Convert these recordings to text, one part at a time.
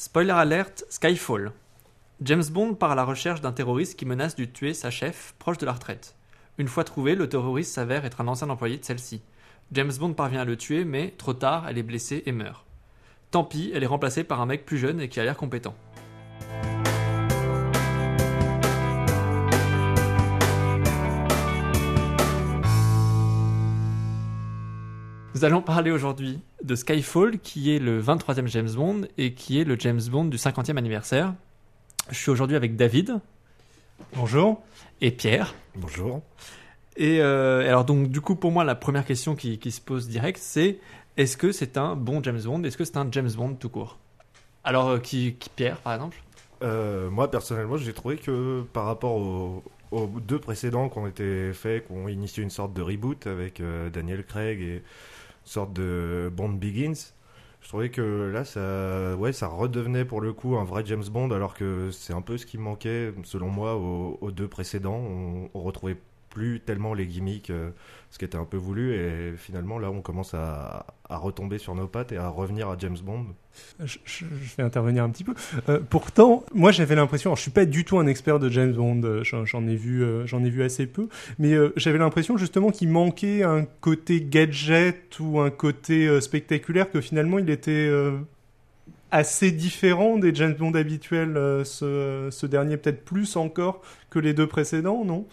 Spoiler Alert, Skyfall. James Bond part à la recherche d'un terroriste qui menace de tuer sa chef, proche de la retraite. Une fois trouvé, le terroriste s'avère être un ancien employé de celle-ci. James Bond parvient à le tuer, mais, trop tard, elle est blessée et meurt. Tant pis, elle est remplacée par un mec plus jeune et qui a l'air compétent. Nous allons parler aujourd'hui de Skyfall, qui est le 23e James Bond et qui est le James Bond du 50e anniversaire. Je suis aujourd'hui avec David. Bonjour. Et Pierre. Bonjour. Et alors donc du coup pour moi la première question qui se pose direct c'est est-ce que c'est un bon James Bond ? Est-ce que c'est un James Bond tout court ? Alors qui Pierre par exemple ? Moi personnellement j'ai trouvé que par rapport aux deux précédents qui ont été faits, qui ont initié une sorte de reboot avec Daniel Craig et sorte de Bond Begins. Je trouvais que là, ça redevenait pour le coup un vrai James Bond, alors que c'est un peu ce qui manquait, selon moi, aux deux précédents. On retrouvait plus tellement les gimmicks, ce qui était un peu voulu, et finalement, là, on commence à retomber sur nos pattes et à revenir à James Bond. Je vais intervenir un petit peu. Pourtant, moi, j'avais l'impression, alors je suis pas du tout un expert de James Bond, j'en ai vu assez peu, mais j'avais l'impression justement qu'il manquait un côté gadget ou un côté spectaculaire, que finalement, il était assez différent des James Bond habituels, ce dernier peut-être plus encore que les deux précédents, non ?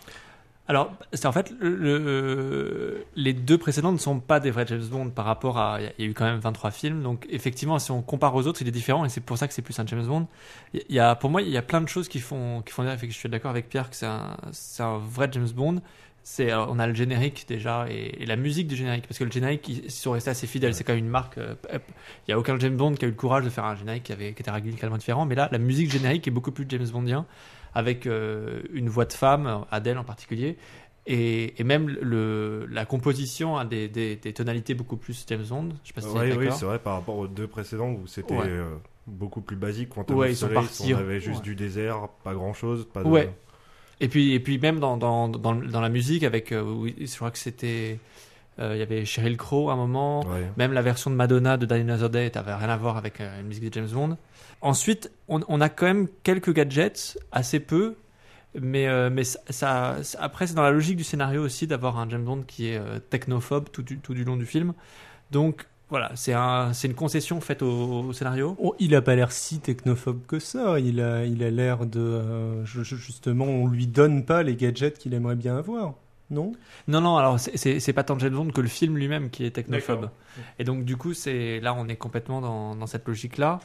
Alors, c'est en fait, les deux précédents ne sont pas des vrais James Bond par rapport à... Il y a eu quand même 23 films, donc effectivement, si on compare aux autres, il est différent, et c'est pour ça que c'est plus un James Bond. Pour moi, il y a plein de choses qui font dire, je suis d'accord avec Pierre, que c'est un vrai James Bond. Alors, on a le générique déjà, et la musique du générique, parce que le générique, ils sont restés assez fidèles, ouais. C'est quand même une marque... il n'y a aucun James Bond qui a eu le courage de faire un générique qui était radicalement différent, mais là, la musique générique est beaucoup plus James Bondien, avec une voix de femme, Adèle en particulier, et même la composition a des tonalités beaucoup plus James Bond. Je sais pas si tu es d'accord. Oui, c'est vrai, par rapport aux deux précédents où c'était beaucoup plus basique. Quantum of Solace, on avait juste du désert, pas grand-chose. Pas de... Ouais. Et puis même dans la musique, avec, je crois que c'était... il y avait Sheryl Crow à un moment. Ouais. Même la version de Madonna de Die Another Day n'avait rien à voir avec une musique de James Bond. Ensuite, on a quand même quelques gadgets, assez peu, mais ça, après, c'est dans la logique du scénario aussi d'avoir un James Bond qui est technophobe tout du long du film. Donc voilà, c'est une concession faite au scénario. Oh, il n'a pas l'air si technophobe que ça. Il a l'air de... justement, on lui donne pas les gadgets qu'il aimerait bien avoir. Non, alors c'est pas tant James Bond que le film lui-même qui est technophobe. D'accord. Et donc du coup on est complètement dans cette logique là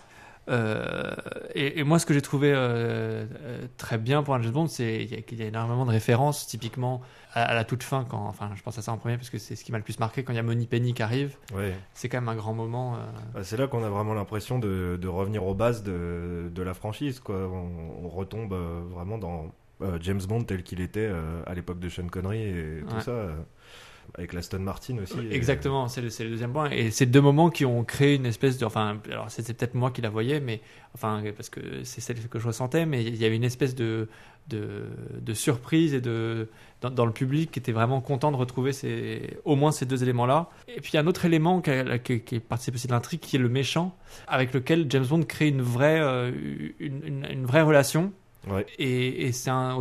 et moi ce que j'ai trouvé très bien pour un James Bond, c'est qu'il y a énormément de références, typiquement à la toute fin, je pense à ça en premier parce que c'est ce qui m'a le plus marqué, quand il y a Money Penny qui arrive. Ouais. C'est quand même un grand moment. C'est là qu'on a vraiment l'impression de revenir aux bases de la franchise, quoi. On retombe vraiment dans James Bond tel qu'il était à l'époque de Sean Connery et tout ça, avec l'Aston Martin aussi. Exactement, c'est le deuxième point. Et c'est deux moments qui ont créé une espèce de... alors c'était peut-être moi qui la voyais, mais parce que c'est celle que je ressentais, mais il y avait une espèce de surprise et dans le public qui était vraiment content de retrouver au moins ces deux éléments-là. Et puis il y a un autre élément qui participe aussi de l'intrigue, qui est le méchant, avec lequel James Bond crée une vraie relation. Ouais. Et c'est un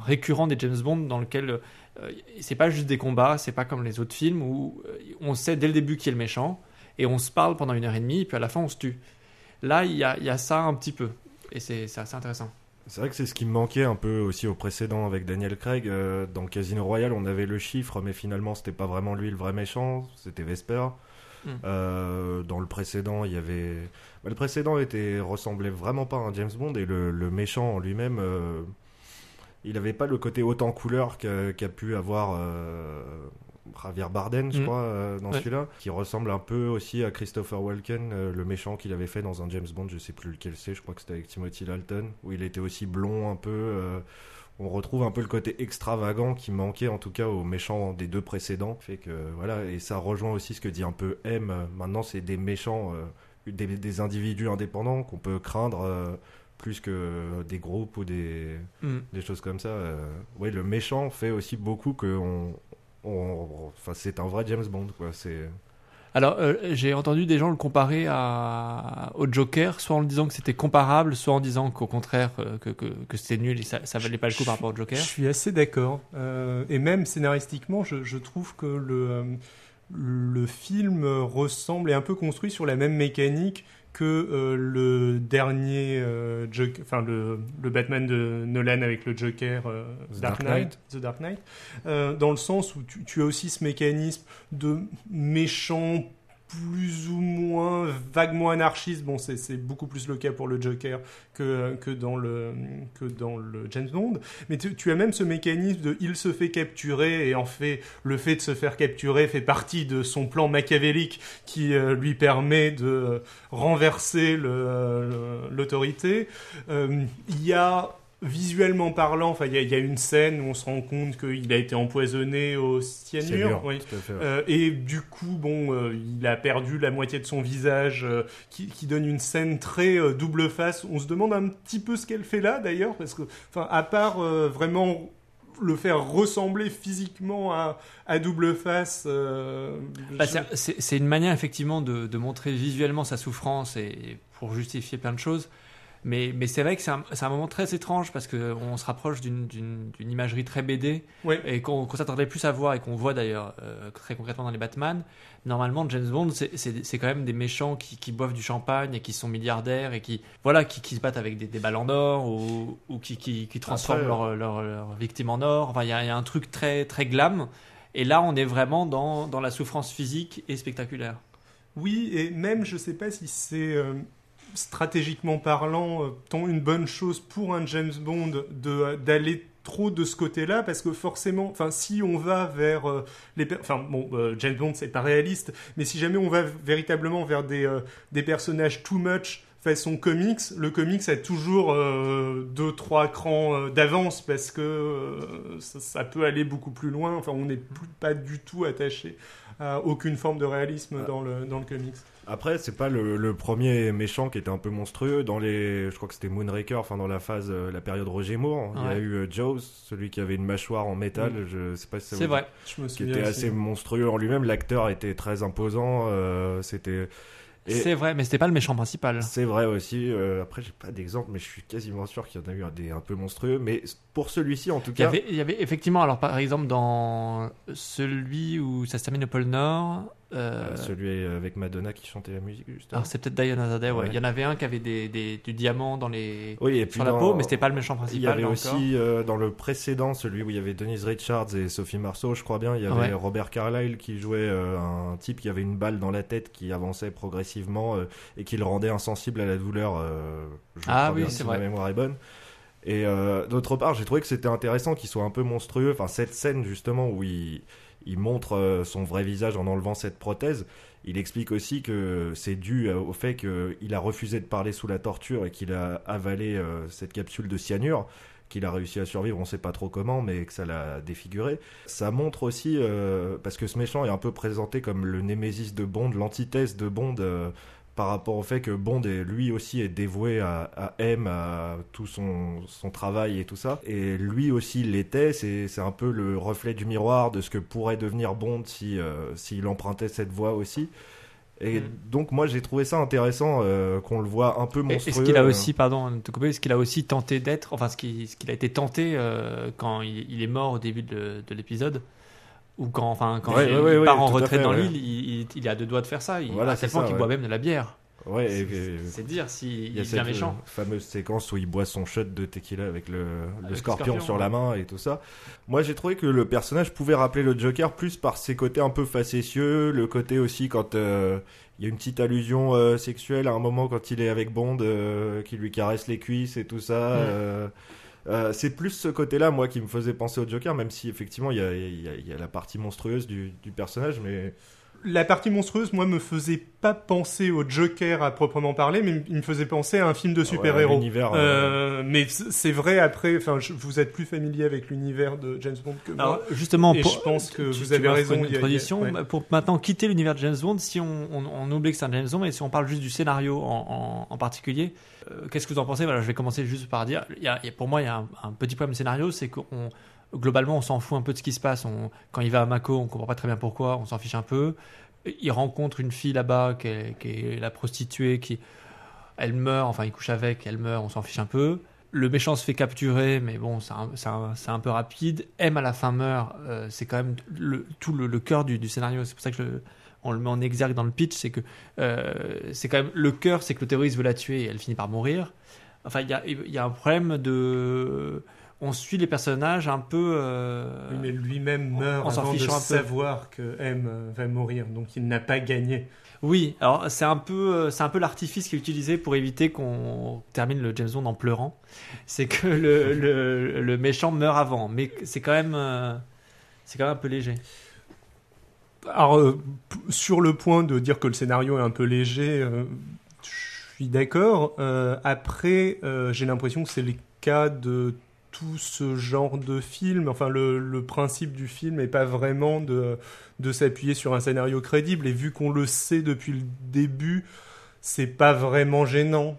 récurrent des James Bond, dans lequel c'est pas juste des combats, c'est pas comme les autres films où on sait dès le début qui est le méchant et on se parle pendant 1h30 et puis à la fin on se tue. Là il y a ça un petit peu et c'est assez intéressant. C'est vrai que c'est ce qui me manquait un peu aussi au précédent avec Daniel Craig. Dans Casino Royale on avait le chiffre, mais finalement c'était pas vraiment lui le vrai méchant, c'était Vesper. Dans le précédent, il y avait... le précédent ressemblait vraiment pas à un James Bond, et le méchant en lui-même, il avait pas le côté haute en couleur qu'a pu avoir Javier Bardem, je crois, dans celui-là, qui ressemble un peu aussi à Christopher Walken, le méchant qu'il avait fait dans un James Bond, je sais plus lequel c'est, je crois que c'était avec Timothy Dalton, où il était aussi blond un peu. On retrouve un peu le côté extravagant qui manquait en tout cas aux méchants des deux précédents. Fait que, voilà, et ça rejoint aussi ce que dit un peu M. Maintenant, c'est des méchants, des individus indépendants qu'on peut craindre plus que des groupes ou des choses comme ça. Oui, le méchant fait aussi beaucoup que c'est un vrai James Bond, quoi. C'est... Alors, j'ai entendu des gens le comparer au Joker, soit en le disant que c'était comparable, soit en disant qu'au contraire, que c'était nul et ça valait pas le coup par rapport au Joker. Je suis assez d'accord. Et même scénaristiquement, je trouve que le film ressemble et est un peu construit sur la même mécanique que le dernier Joker, enfin le Batman de Nolan avec le Joker, The Dark Knight, dans le sens où tu as aussi ce mécanisme de méchant plus ou moins vaguement anarchiste. Bon, c'est beaucoup plus le cas pour le Joker que dans le James Bond. Mais tu as même ce mécanisme de il se fait capturer et en fait le fait de se faire capturer fait partie de son plan machiavélique qui lui permet de renverser l'autorité. Il y a visuellement parlant, enfin il y a une scène où on se rend compte qu'il a été empoisonné au cyanure, oui. Et du coup bon, il a perdu la moitié de son visage, qui donne une scène très double face. On se demande un petit peu ce qu'elle fait là d'ailleurs, parce que enfin à part vraiment le faire ressembler physiquement à double face. C'est une manière effectivement de montrer visuellement sa souffrance et pour justifier plein de choses. Mais c'est vrai que c'est un moment très étrange parce qu'on se rapproche d'une imagerie très BD, oui. Et qu'on s'attendait plus à voir et qu'on voit d'ailleurs très concrètement dans les Batman. Normalement, James Bond, c'est quand même des méchants qui boivent du champagne et qui sont milliardaires et qui se battent avec des balles en or ou qui transforment leur victime en or. Enfin, il y a un truc très, très glam. Et là, on est vraiment dans la souffrance physique et spectaculaire. Oui, et même, je ne sais pas si c'est... stratégiquement parlant, tant une bonne chose pour un James Bond d'aller trop de ce côté-là, parce que forcément, enfin, si on va vers James Bond, c'est pas réaliste, mais si jamais on va véritablement vers des personnages too much façon comics, le comics a toujours 2-3 crans d'avance parce que ça peut aller beaucoup plus loin. Enfin, on n'est pas du tout attaché à aucune forme de réalisme dans le comics. Après, c'est pas le premier méchant qui était un peu monstrueux je crois que c'était Moonraker, enfin dans la période Roger Moore, Il y a eu Jaws, celui qui avait une mâchoire en métal, je sais pas si ça c'est vrai. Je me souviens qui était assez monstrueux en lui-même, l'acteur était très imposant, c'était Et c'est vrai, mais c'était pas le méchant principal. C'est vrai aussi. Après, j'ai pas d'exemple, mais je suis quasiment sûr qu'il y en a eu des un peu monstrueux. Mais pour celui-ci, en tout cas, il y avait effectivement. Alors, par exemple, dans celui où ça se termine au pôle Nord, celui avec Madonna qui chantait la musique. Alors, c'est peut-être Die Another Day. Ouais. Il y en avait un qui avait du diamant sur la peau, mais c'était pas le méchant principal. Il y avait aussi dans le précédent, celui où il y avait Denise Richards et Sophie Marceau, je crois bien. Il y avait Robert Carlyle qui jouait un type qui avait une balle dans la tête qui avançait progressivement et qui le rendait insensible à la douleur. C'est vrai. Ma mémoire est bonne. Et d'autre part, j'ai trouvé que c'était intéressant qu'il soit un peu monstrueux. Enfin, cette scène justement où il montre son vrai visage en enlevant cette prothèse. Il explique aussi que c'est dû au fait qu'il a refusé de parler sous la torture et qu'il a avalé cette capsule de cyanure, qu'il a réussi à survivre, on ne sait pas trop comment, mais que ça l'a défiguré. Ça montre aussi, parce que ce méchant est un peu présenté comme le némésis de Bond, l'antithèse de Bond, par rapport au fait que Bond lui aussi est dévoué à M, à tout son travail et tout ça, et lui aussi l'était. C'est un peu le reflet du miroir de ce que pourrait devenir Bond s'il empruntait cette voie aussi. Et donc moi j'ai trouvé ça intéressant qu'on le voit un peu monstrueux. Est-ce qu'il a aussi, tenté d'être, enfin ce qu'il a été tenté quand il est mort au début de l'épisode? Ou quand il part en retraite dans l'île, il a deux doigts de faire ça. À tel point qu'il boit même de la bière. Ouais, c'est dire s'il devient méchant. Fameuse séquence où il boit son shot de tequila avec le scorpion sur la main et tout ça. Moi, j'ai trouvé que le personnage pouvait rappeler le Joker plus par ses côtés un peu facétieux, le côté aussi quand il y a une petite allusion sexuelle à un moment quand il est avec Bond, qui lui caresse les cuisses et tout ça. C'est plus ce côté-là, moi, qui me faisait penser au Joker, même si effectivement il y a la partie monstrueuse du personnage, mais... La partie monstrueuse, moi, me faisait pas penser au Joker à proprement parler, mais il me faisait penser à un film de super-héros. Mais c'est vrai, après, vous êtes plus familier avec l'univers de James Bond que moi. Alors, justement, je pense que vous avez raison. Une tradition, pour maintenant quitter l'univers de James Bond, si on oublie que c'est un James Bond, mais si on parle juste du scénario en particulier, qu'est-ce que vous en pensez? Je vais commencer juste par dire, pour moi, il y a un petit problème de scénario, c'est qu'on... Globalement, on s'en fout un peu de ce qui se passe. Quand il va à Mako, on comprend pas très bien pourquoi, on s'en fiche un peu. il rencontre une fille là-bas qui est la prostituée, elle meurt, enfin il couche avec, elle meurt, on s'en fiche un peu. Le méchant se fait capturer, mais bon, c'est un peu rapide. M à la fin meurt, c'est quand même tout le cœur du scénario. C'est pour ça que on le met en exergue dans le pitch, c'est que c'est quand même le cœur, c'est que le terroriste veut la tuer et elle finit par mourir. Enfin, il y a un problème de... On suit les personnages un peu... Oui, mais lui-même meurt avant de savoir que M va mourir, donc il n'a pas gagné. Oui, alors c'est un peu l'artifice qui est utilisé pour éviter qu'on termine le James Bond en pleurant. C'est que le méchant meurt avant, mais c'est quand même un peu léger. Alors, sur le point de dire que le scénario est un peu léger, je suis d'accord. Après, j'ai l'impression que c'est le cas de tout ce genre de film. Enfin, le principe du film n'est pas vraiment de s'appuyer sur un scénario crédible. Et vu qu'on le sait depuis le début, c'est pas vraiment gênant.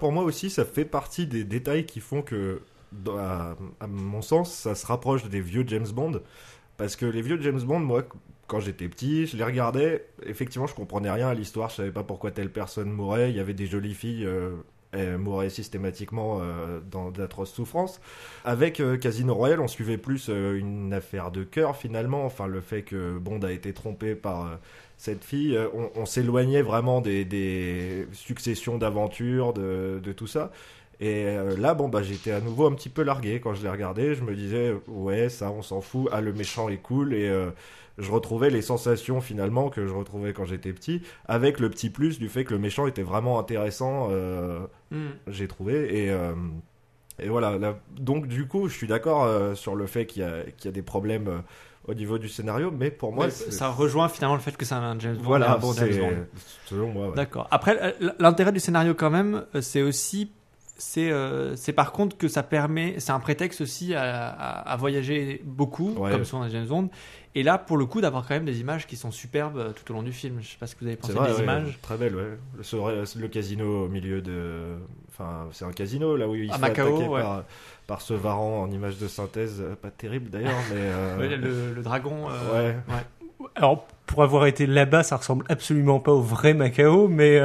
Pour moi aussi, ça fait partie des détails qui font que, à mon sens, ça se rapproche des vieux James Bond. Parce que les vieux James Bond, moi, quand j'étais petit, je les regardais. Effectivement, je comprenais rien à l'histoire. Je savais pas pourquoi telle personne mourait. Il y avait des jolies filles... Elle mourait systématiquement dans d'atroces souffrances. Avec Casino Royale, on suivait plus une affaire de cœur finalement. Enfin, le fait que Bond a été trompé par cette fille, on s'éloignait vraiment des successions d'aventures, de tout ça. Et là, j'étais à nouveau un petit peu largué quand je l'ai regardé. Je me disais, ouais, ça, on s'en fout. Ah, le méchant est cool. Et je retrouvais les sensations finalement que je retrouvais quand j'étais petit, avec le petit plus du fait que le méchant était vraiment intéressant. J'ai trouvé. Et voilà. Là, donc, du coup, je suis d'accord sur le fait qu'il y a des problèmes au niveau du scénario, mais pour moi... Ça rejoint finalement le fait que c'est un James Bond. Voilà, James Bond. Selon moi, ouais. D'accord. Après, l'intérêt du scénario quand même, c'est aussi... c'est par contre que ça permet, c'est un prétexte aussi à voyager beaucoup, ouais, comme souvent dans James Bond, et là pour le coup d'avoir quand même des images qui sont superbes tout au long du film. Je sais pas ce que vous avez pensé des images. Très belle, ouais. Le casino au milieu de, enfin c'est un casino là où il se fait attaquer par ce varan en image de synthèse, pas terrible d'ailleurs, mais le dragon. Ouais. Alors, pour avoir été là-bas, ça ressemble absolument pas au vrai Macao, mais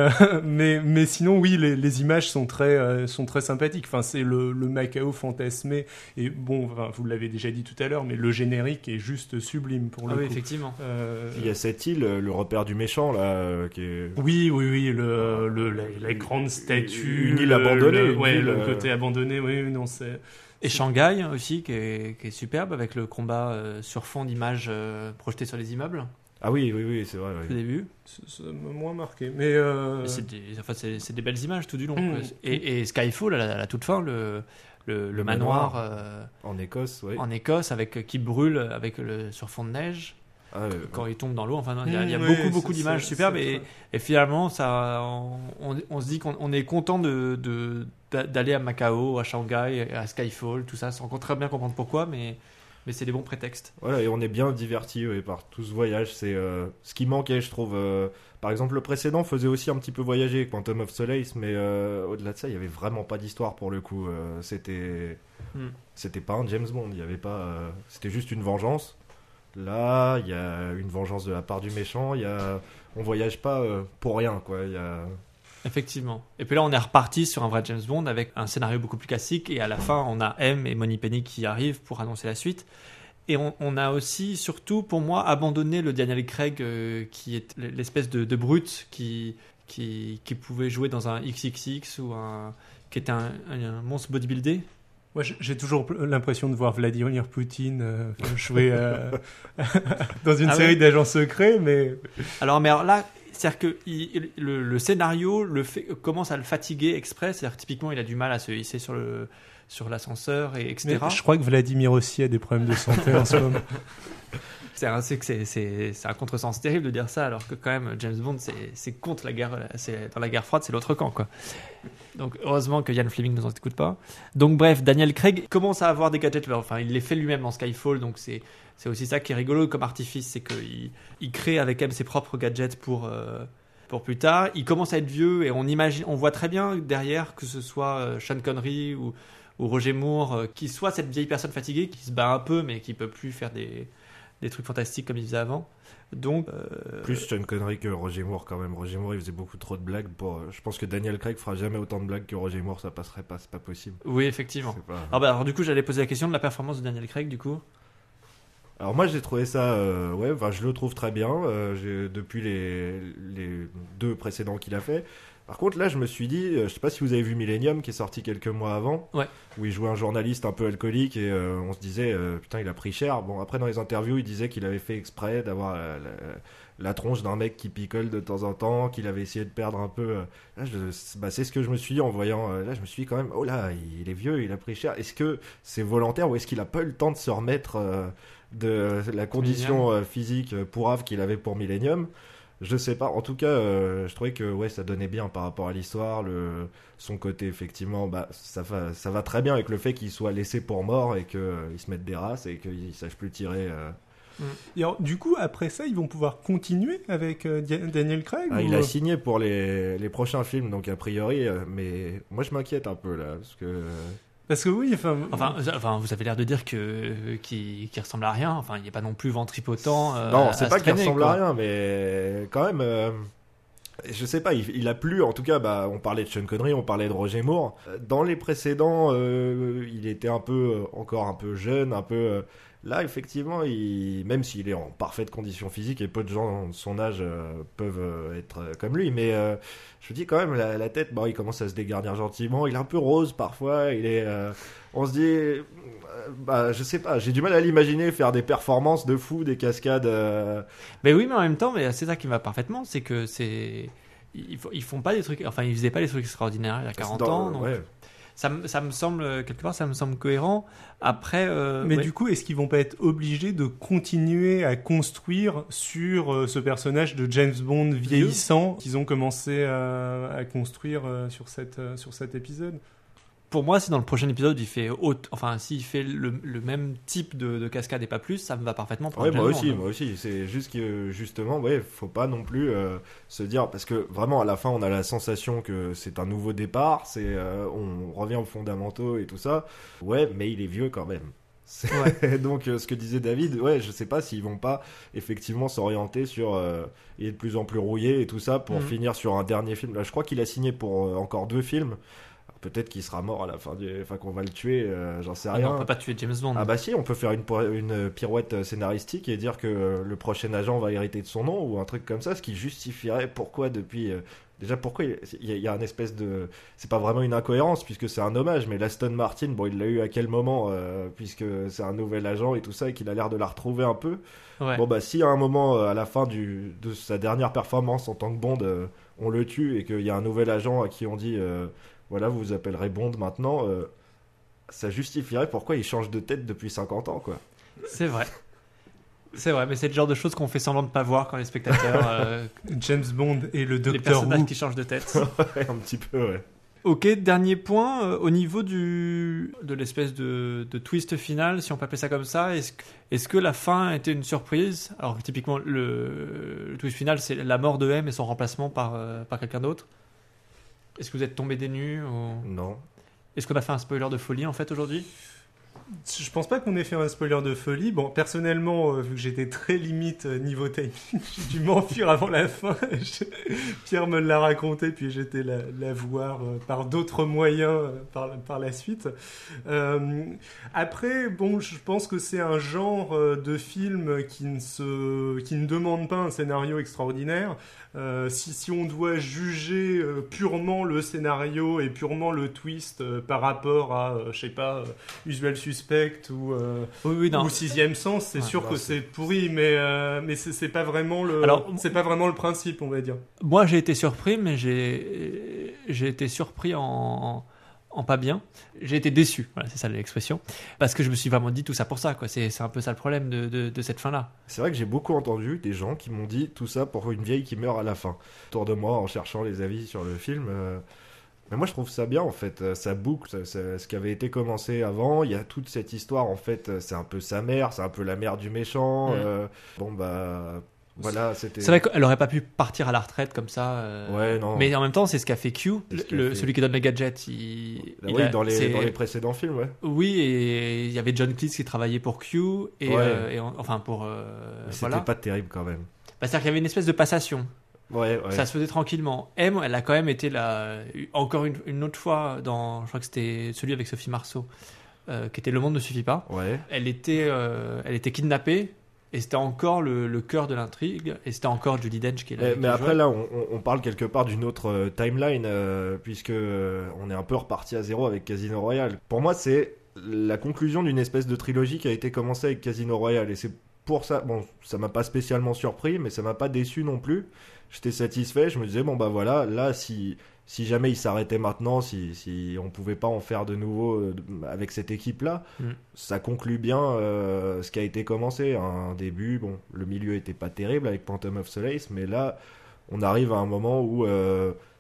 sinon oui, les images sont très sympathiques. Enfin, c'est le Macao fantasmé, et bon, enfin, vous l'avez déjà dit tout à l'heure, mais le générique est juste sublime pour le coup. Oui, effectivement. Il y a cette île, le repère du méchant là, qui est... Oui, la grande statue, une île abandonnée, le côté abandonné, oui, non, c'est... Et Shanghai aussi, qui est superbe, avec le combat sur fond d'images projetées sur les immeubles. Ah oui, c'est vrai. Au début. C'est moins marqué. Mais c'est des belles images tout du long. Et Skyfall, à la toute fin, le manoir. En Écosse, oui. En Écosse, qui brûle sur fond de neige. Quand il tombe dans l'eau, enfin, il y a beaucoup d'images superbes, et finalement, ça, on se dit qu'on est content d'aller à Macao, à Shanghai, à Skyfall, tout ça, sans très bien comprendre pourquoi, mais c'est des bons prétextes. Voilà, et on est bien divertis par tout ce voyage. C'est ce qui manquait, je trouve. Par exemple, le précédent faisait aussi un petit peu voyager, Quantum of Solace, mais au-delà de ça, il n'y avait vraiment pas d'histoire pour le coup. C'était pas un James Bond, il n'y avait pas. C'était juste une vengeance. Là, il y a une vengeance de la part du méchant. On voyage pas pour rien, quoi. Effectivement. Et puis là, on est reparti sur un vrai James Bond avec un scénario beaucoup plus classique. Et à la fin, on a M et Moneypenny qui arrivent pour annoncer la suite. Et on a aussi, surtout pour moi, abandonné le Daniel Craig qui est l'espèce de brute qui pouvait jouer dans un XXX ou qui était un monstre bodybuildé. Moi, j'ai toujours l'impression de voir Vladimir Poutine jouer dans une série d'agents secrets, mais... Alors là, c'est-à-dire que le scénario commence à le fatiguer exprès, c'est-à-dire que typiquement, il a du mal à se hisser sur l'ascenseur, et etc. Mais je crois que Vladimir aussi a des problèmes de santé en ce moment. C'est un contresens terrible de dire ça, alors que quand même, James Bond, c'est contre la guerre, dans la guerre froide, c'est l'autre camp, quoi. Donc heureusement que Ian Fleming ne nous en écoute pas. Donc bref, Daniel Craig commence à avoir des gadgets, enfin il les fait lui-même dans Skyfall, donc c'est aussi ça qui est rigolo comme artifice, c'est qu'il crée avec M ses propres gadgets pour plus tard. Il commence à être vieux et on voit très bien derrière que ce soit Sean Connery ou Roger Moore, qui soit cette vieille personne fatiguée qui se bat un peu mais qui peut plus faire des trucs fantastiques comme il faisait avant. Donc, plus Sean Connery que Roger Moore quand même. Roger Moore, il faisait beaucoup trop de blagues. Je pense que Daniel Craig fera jamais autant de blagues que Roger Moore, ça passerait pas, c'est pas possible. Oui, effectivement. Alors du coup, j'allais poser la question de la performance de Daniel Craig, du coup. Alors moi, j'ai trouvé ça, je le trouve très bien depuis les deux précédents qu'il a fait. Par contre, là, je me suis dit, je sais pas si vous avez vu Millennium, qui est sorti quelques mois avant, ouais, où il jouait un journaliste un peu alcoolique et on se disait, putain, il a pris cher. Bon, après, dans les interviews, il disait qu'il avait fait exprès d'avoir la tronche d'un mec qui picole de temps en temps, qu'il avait essayé de perdre un peu. C'est ce que je me suis dit en voyant. Là, je me suis dit quand même, oh là, il est vieux, il a pris cher. Est-ce que c'est volontaire ou est-ce qu'il a pas eu le temps de se remettre de la condition physique pourrave qu'il avait pour Millennium ? Je sais pas, en tout cas, je trouvais que ça donnait bien par rapport à l'histoire, son côté effectivement, ça va très bien avec le fait qu'il soit laissé pour mort et qu'il se mette des races et qu'il ne sache plus tirer. Et alors, du coup, après ça, ils vont pouvoir continuer avec Daniel Craig Il a signé pour les prochains films, donc a priori, mais moi je m'inquiète un peu là, parce que... Parce que oui, vous avez l'air de dire qu'il ressemble à rien. Enfin, il n'est pas non plus ventripotent. Non, c'est pas qu'il ressemble à rien, mais quand même, je sais pas. Il a plu. En tout cas, on parlait de Sean Connery, on parlait de Roger Moore. Dans les précédents, il était encore un peu jeune, un peu. Là, effectivement, même s'il est en parfaite condition physique et peu de gens de son âge peuvent être comme lui, mais je me dis quand même, la tête, il commence à se dégarnir gentiment, il est un peu rose parfois, il est... on se dit, je sais pas, j'ai du mal à l'imaginer faire des performances de fou, des cascades... Mais oui, mais en même temps, c'est ça qui me va parfaitement, c'est que ils font pas des trucs... Enfin, ils faisaient pas des trucs extraordinaires il y a 40 ans, donc... Ouais. Ça me semble, quelque part, ça me semble cohérent. Après, du coup, est-ce qu'ils vont pas être obligés de continuer à construire sur ce personnage de James Bond vieillissant qu'ils ont commencé à construire sur cet épisode ? Pour moi, si dans le prochain épisode, il fait s'il fait le même type de cascade et pas plus, ça me va parfaitement. Oui, moi aussi. C'est juste que, justement, faut pas non plus se dire, parce que vraiment, à la fin, on a la sensation que c'est un nouveau départ, on revient aux fondamentaux et tout ça. Ouais, mais il est vieux quand même. Ouais. Donc, ce que disait David, je sais pas s'ils vont pas effectivement s'orienter sur il est de plus en plus rouillé et tout ça pour finir sur un dernier film. Là, je crois qu'il a signé pour encore 2 films. Peut-être qu'il sera mort à la fin qu'on va le tuer, j'en sais rien. Non, on peut pas tuer James Bond. Ah bah si, on peut faire une pirouette scénaristique et dire que le prochain agent va hériter de son nom ou un truc comme ça, ce qui justifierait pourquoi depuis... Déjà, pourquoi il y a une espèce de... C'est pas vraiment une incohérence, puisque c'est un hommage, mais l'Aston Martin, il l'a eu à quel moment, puisque c'est un nouvel agent et tout ça, et qu'il a l'air de la retrouver un peu. Ouais. Bon, si à un moment, à la fin de sa dernière performance en tant que Bond, on le tue et qu'il y a un nouvel agent à qui on dit... voilà, vous vous appellerez Bond maintenant, ça justifierait pourquoi il change de tête depuis 50 ans, quoi. C'est vrai, mais c'est le genre de choses qu'on fait semblant de pas voir quand les spectateurs... James Bond et le Docteur Who. Les personnages qui changent de tête. Un petit peu, ouais. Ok, dernier point, au niveau de l'espèce de twist final, si on peut appeler ça comme ça, est-ce que la fin était une surprise ? Alors typiquement, le twist final, c'est la mort de M et son remplacement par quelqu'un d'autre. Est-ce que vous êtes tombé des nues ou... Non. Est-ce qu'on a fait un spoiler de folie en fait aujourd'hui ? Je pense pas qu'on ait fait un spoiler de folie. Bon, personnellement, vu que j'étais très limite niveau timing, j'ai dû m'enfuir avant la fin. Pierre me l'a raconté, puis j'étais la voir par d'autres moyens par la suite. Après, je pense que c'est un genre de film qui ne demande pas un scénario extraordinaire. Si on doit juger purement le scénario et purement le twist par rapport à, Usual Suspect ou Sixième Sens, c'est sûr que c'est pourri, mais c'est pas vraiment le principe, on va dire. Moi, j'ai été surpris, mais j'ai été surpris en pas bien. J'ai été déçu, voilà, c'est ça l'expression, parce que je me suis vraiment dit tout ça pour ça, quoi. C'est un peu ça le problème de cette fin-là. C'est vrai que j'ai beaucoup entendu des gens qui m'ont dit tout ça pour une vieille qui meurt à la fin, autour de moi en cherchant les avis sur le film. Mais moi je trouve ça bien en fait, ça boucle, ce qui avait été commencé avant, il y a toute cette histoire en fait, c'est un peu sa mère, c'est un peu la mère du méchant, Voilà, c'était... C'est vrai qu'elle n'aurait pas pu partir à la retraite comme ça. Ouais, non. Mais en même temps, c'est ce qu'a fait Q, celui qui donne les gadgets. Dans les précédents films, ouais. Oui, et il y avait John Cleese qui travaillait pour Q. Et, ouais. Mais c'était pas terrible quand même. Bah, c'est-à-dire qu'il y avait une espèce de passation. Ouais. Ça se faisait tranquillement. M, elle a quand même été là, encore une autre fois, je crois que c'était celui avec Sophie Marceau, qui était Le Monde ne suffit pas. Ouais. Elle était kidnappée. Et c'était encore le cœur de l'intrigue, et c'était encore Julie Dench qui est là. Mais après, là, on parle quelque part d'une autre timeline, puisque on est un peu reparti à zéro avec Casino Royale. Pour moi, c'est la conclusion d'une espèce de trilogie qui a été commencée avec Casino Royale. Et c'est pour ça, bon, ça m'a pas spécialement surpris, mais ça m'a pas déçu non plus. J'étais satisfait, je me disais, bon, bah voilà, là, si jamais il s'arrêtait maintenant, si on pouvait pas en faire de nouveau avec cette équipe-là, ça conclut bien ce qui a été commencé. Un début, bon, le milieu était pas terrible avec Quantum of Solace, mais là, on arrive à un moment où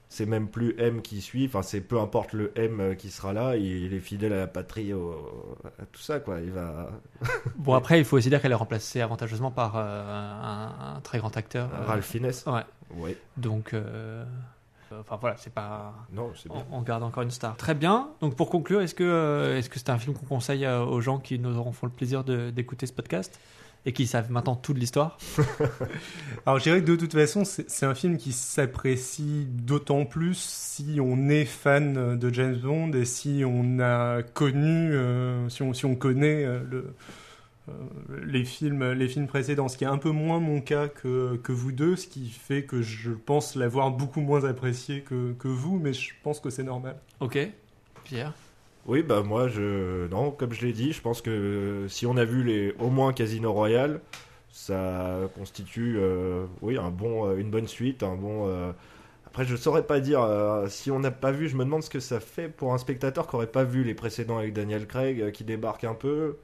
c'est même plus M qui suit, enfin, c'est peu importe le M qui sera là, il est fidèle à la patrie, à tout ça, quoi. Il va... Bon, après, il faut aussi dire qu'elle est remplacée avantageusement par un très grand acteur. Ralph Fiennes. Ouais. Donc... Enfin voilà, c'est pas... Non, c'est bien. On garde encore une star. Très bien. Donc pour conclure, est-ce que c'est un film qu'on conseille aux gens qui nous auront fait le plaisir d'écouter ce podcast et qui savent maintenant tout de l'histoire? Alors je dirais que de toute façon, c'est un film qui s'apprécie d'autant plus si on est fan de James Bond et si on a connu, si on connaît les films précédents, ce qui est un peu moins mon cas que vous deux, ce qui fait que je pense l'avoir beaucoup moins apprécié que vous, mais je pense que c'est normal. Ok, Pierre? Oui, bah moi, comme je l'ai dit, je pense que si on a vu au moins Casino Royale, ça constitue une bonne suite, un bon... Après, je saurais pas dire, si on n'a pas vu, je me demande ce que ça fait pour un spectateur qui aurait pas vu les précédents avec Daniel Craig, qui débarque un peu...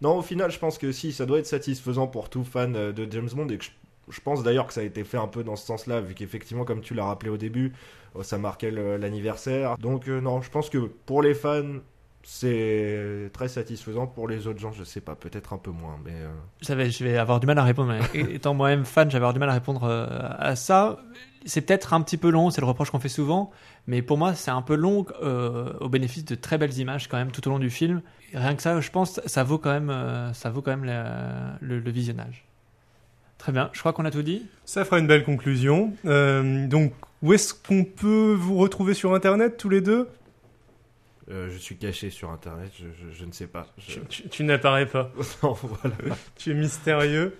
Non, au final, je pense que si, ça doit être satisfaisant pour tout fan de James Bond, et que je pense d'ailleurs que ça a été fait un peu dans ce sens-là, vu qu'effectivement, comme tu l'as rappelé au début, ça marquait l'anniversaire. Donc non, je pense que pour les fans, c'est très satisfaisant. Pour les autres gens, je sais pas, peut-être un peu moins. Mais je vais avoir du mal à répondre, mais étant moi-même fan, j'avais avoir du mal à répondre à ça. C'est peut-être un petit peu long, c'est le reproche qu'on fait souvent, mais pour moi c'est un peu long au bénéfice de très belles images quand même tout au long du film. Et rien que ça, je pense, ça vaut quand même le visionnage. Très bien, je crois qu'on a tout dit. Ça fera une belle conclusion. Donc, où est-ce qu'on peut vous retrouver sur Internet tous les deux ? Je suis caché sur Internet, je ne sais pas. Tu n'apparais pas. Non, voilà. Tu es mystérieux.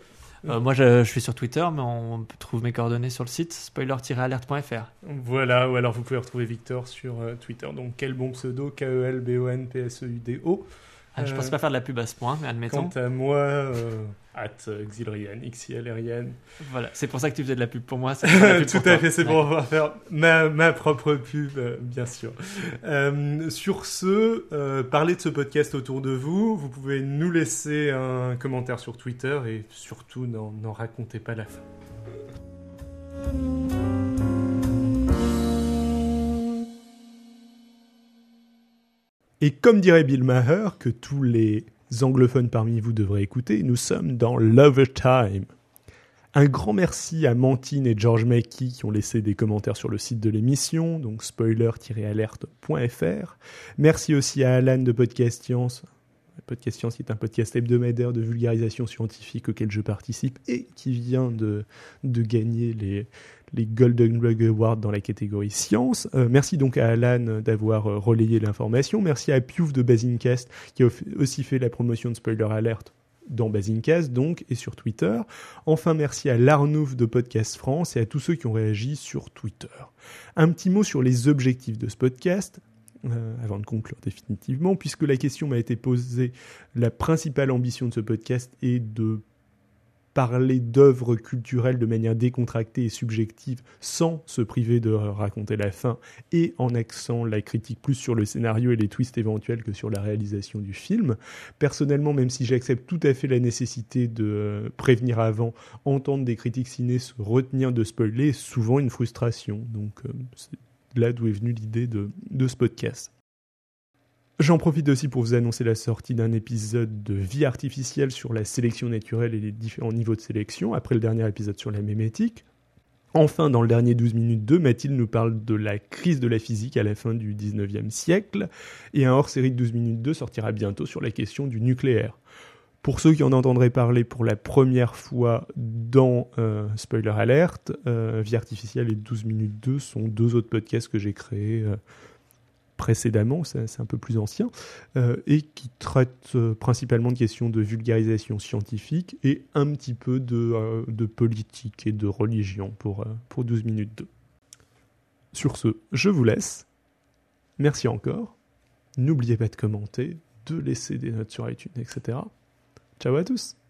Moi, je suis sur Twitter, mais on trouve mes coordonnées sur le site spoiler-alerte.fr. Voilà, ou alors vous pouvez retrouver Victor sur Twitter. Donc, quel bon pseudo, KELBONPSEUDO. Je ne pensais pas faire de la pub à ce point, mais admettons. Quant à moi, @Xilrian, XILRIAN. Voilà, c'est pour ça que tu faisais de la pub pour moi. Tout à fait, c'est pour pouvoir faire ma propre pub, bien sûr. Sur ce, parlez de ce podcast autour de vous. Vous pouvez nous laisser un commentaire sur Twitter et surtout, n'en racontez pas la fin. Et comme dirait Bill Maher, que tous les anglophones parmi vous devraient écouter, nous sommes dans l'overtime. Un grand merci à Mantine et George Mackey qui ont laissé des commentaires sur le site de l'émission, donc spoiler-alerte.fr. Merci aussi à Alan de Podcast Science. Podcast Science est un podcast hebdomadaire de vulgarisation scientifique auquel je participe et qui vient de gagner les Golden Globes Awards dans la catégorie science. Merci donc à Alan d'avoir relayé l'information. Merci à Piouf de Basincast qui a aussi fait la promotion de Spoiler Alert dans Basincast donc et sur Twitter. Enfin merci à Larnouf de Podcast France et à tous ceux qui ont réagi sur Twitter. Un petit mot sur les objectifs de ce podcast. Avant de conclure définitivement, puisque la question m'a été posée, la principale ambition de ce podcast est de parler d'œuvres culturelles de manière décontractée et subjective sans se priver de raconter la fin et en axant la critique plus sur le scénario et les twists éventuels que sur la réalisation du film. Personnellement, même si j'accepte tout à fait la nécessité de prévenir avant, entendre des critiques ciné se retenir de spoiler est souvent une frustration. Donc c'est là d'où est venue l'idée de ce podcast. J'en profite aussi pour vous annoncer la sortie d'un épisode de Vie Artificielle sur la sélection naturelle et les différents niveaux de sélection, après le dernier épisode sur la mémétique. Enfin, dans le dernier 12 minutes 2, Mathilde nous parle de la crise de la physique à la fin du 19e siècle, et un hors-série de 12 minutes 2 sortira bientôt sur la question du nucléaire. Pour ceux qui en entendraient parler pour la première fois dans Spoiler Alert, Vie Artificielle et 12 minutes 2 sont deux autres podcasts que j'ai créés précédemment, c'est un peu plus ancien, et qui traitent principalement de questions de vulgarisation scientifique et un petit peu de politique et de religion pour 12 minutes 2. Sur ce, je vous laisse. Merci encore. N'oubliez pas de commenter, de laisser des notes sur iTunes, etc. Ciao à tous.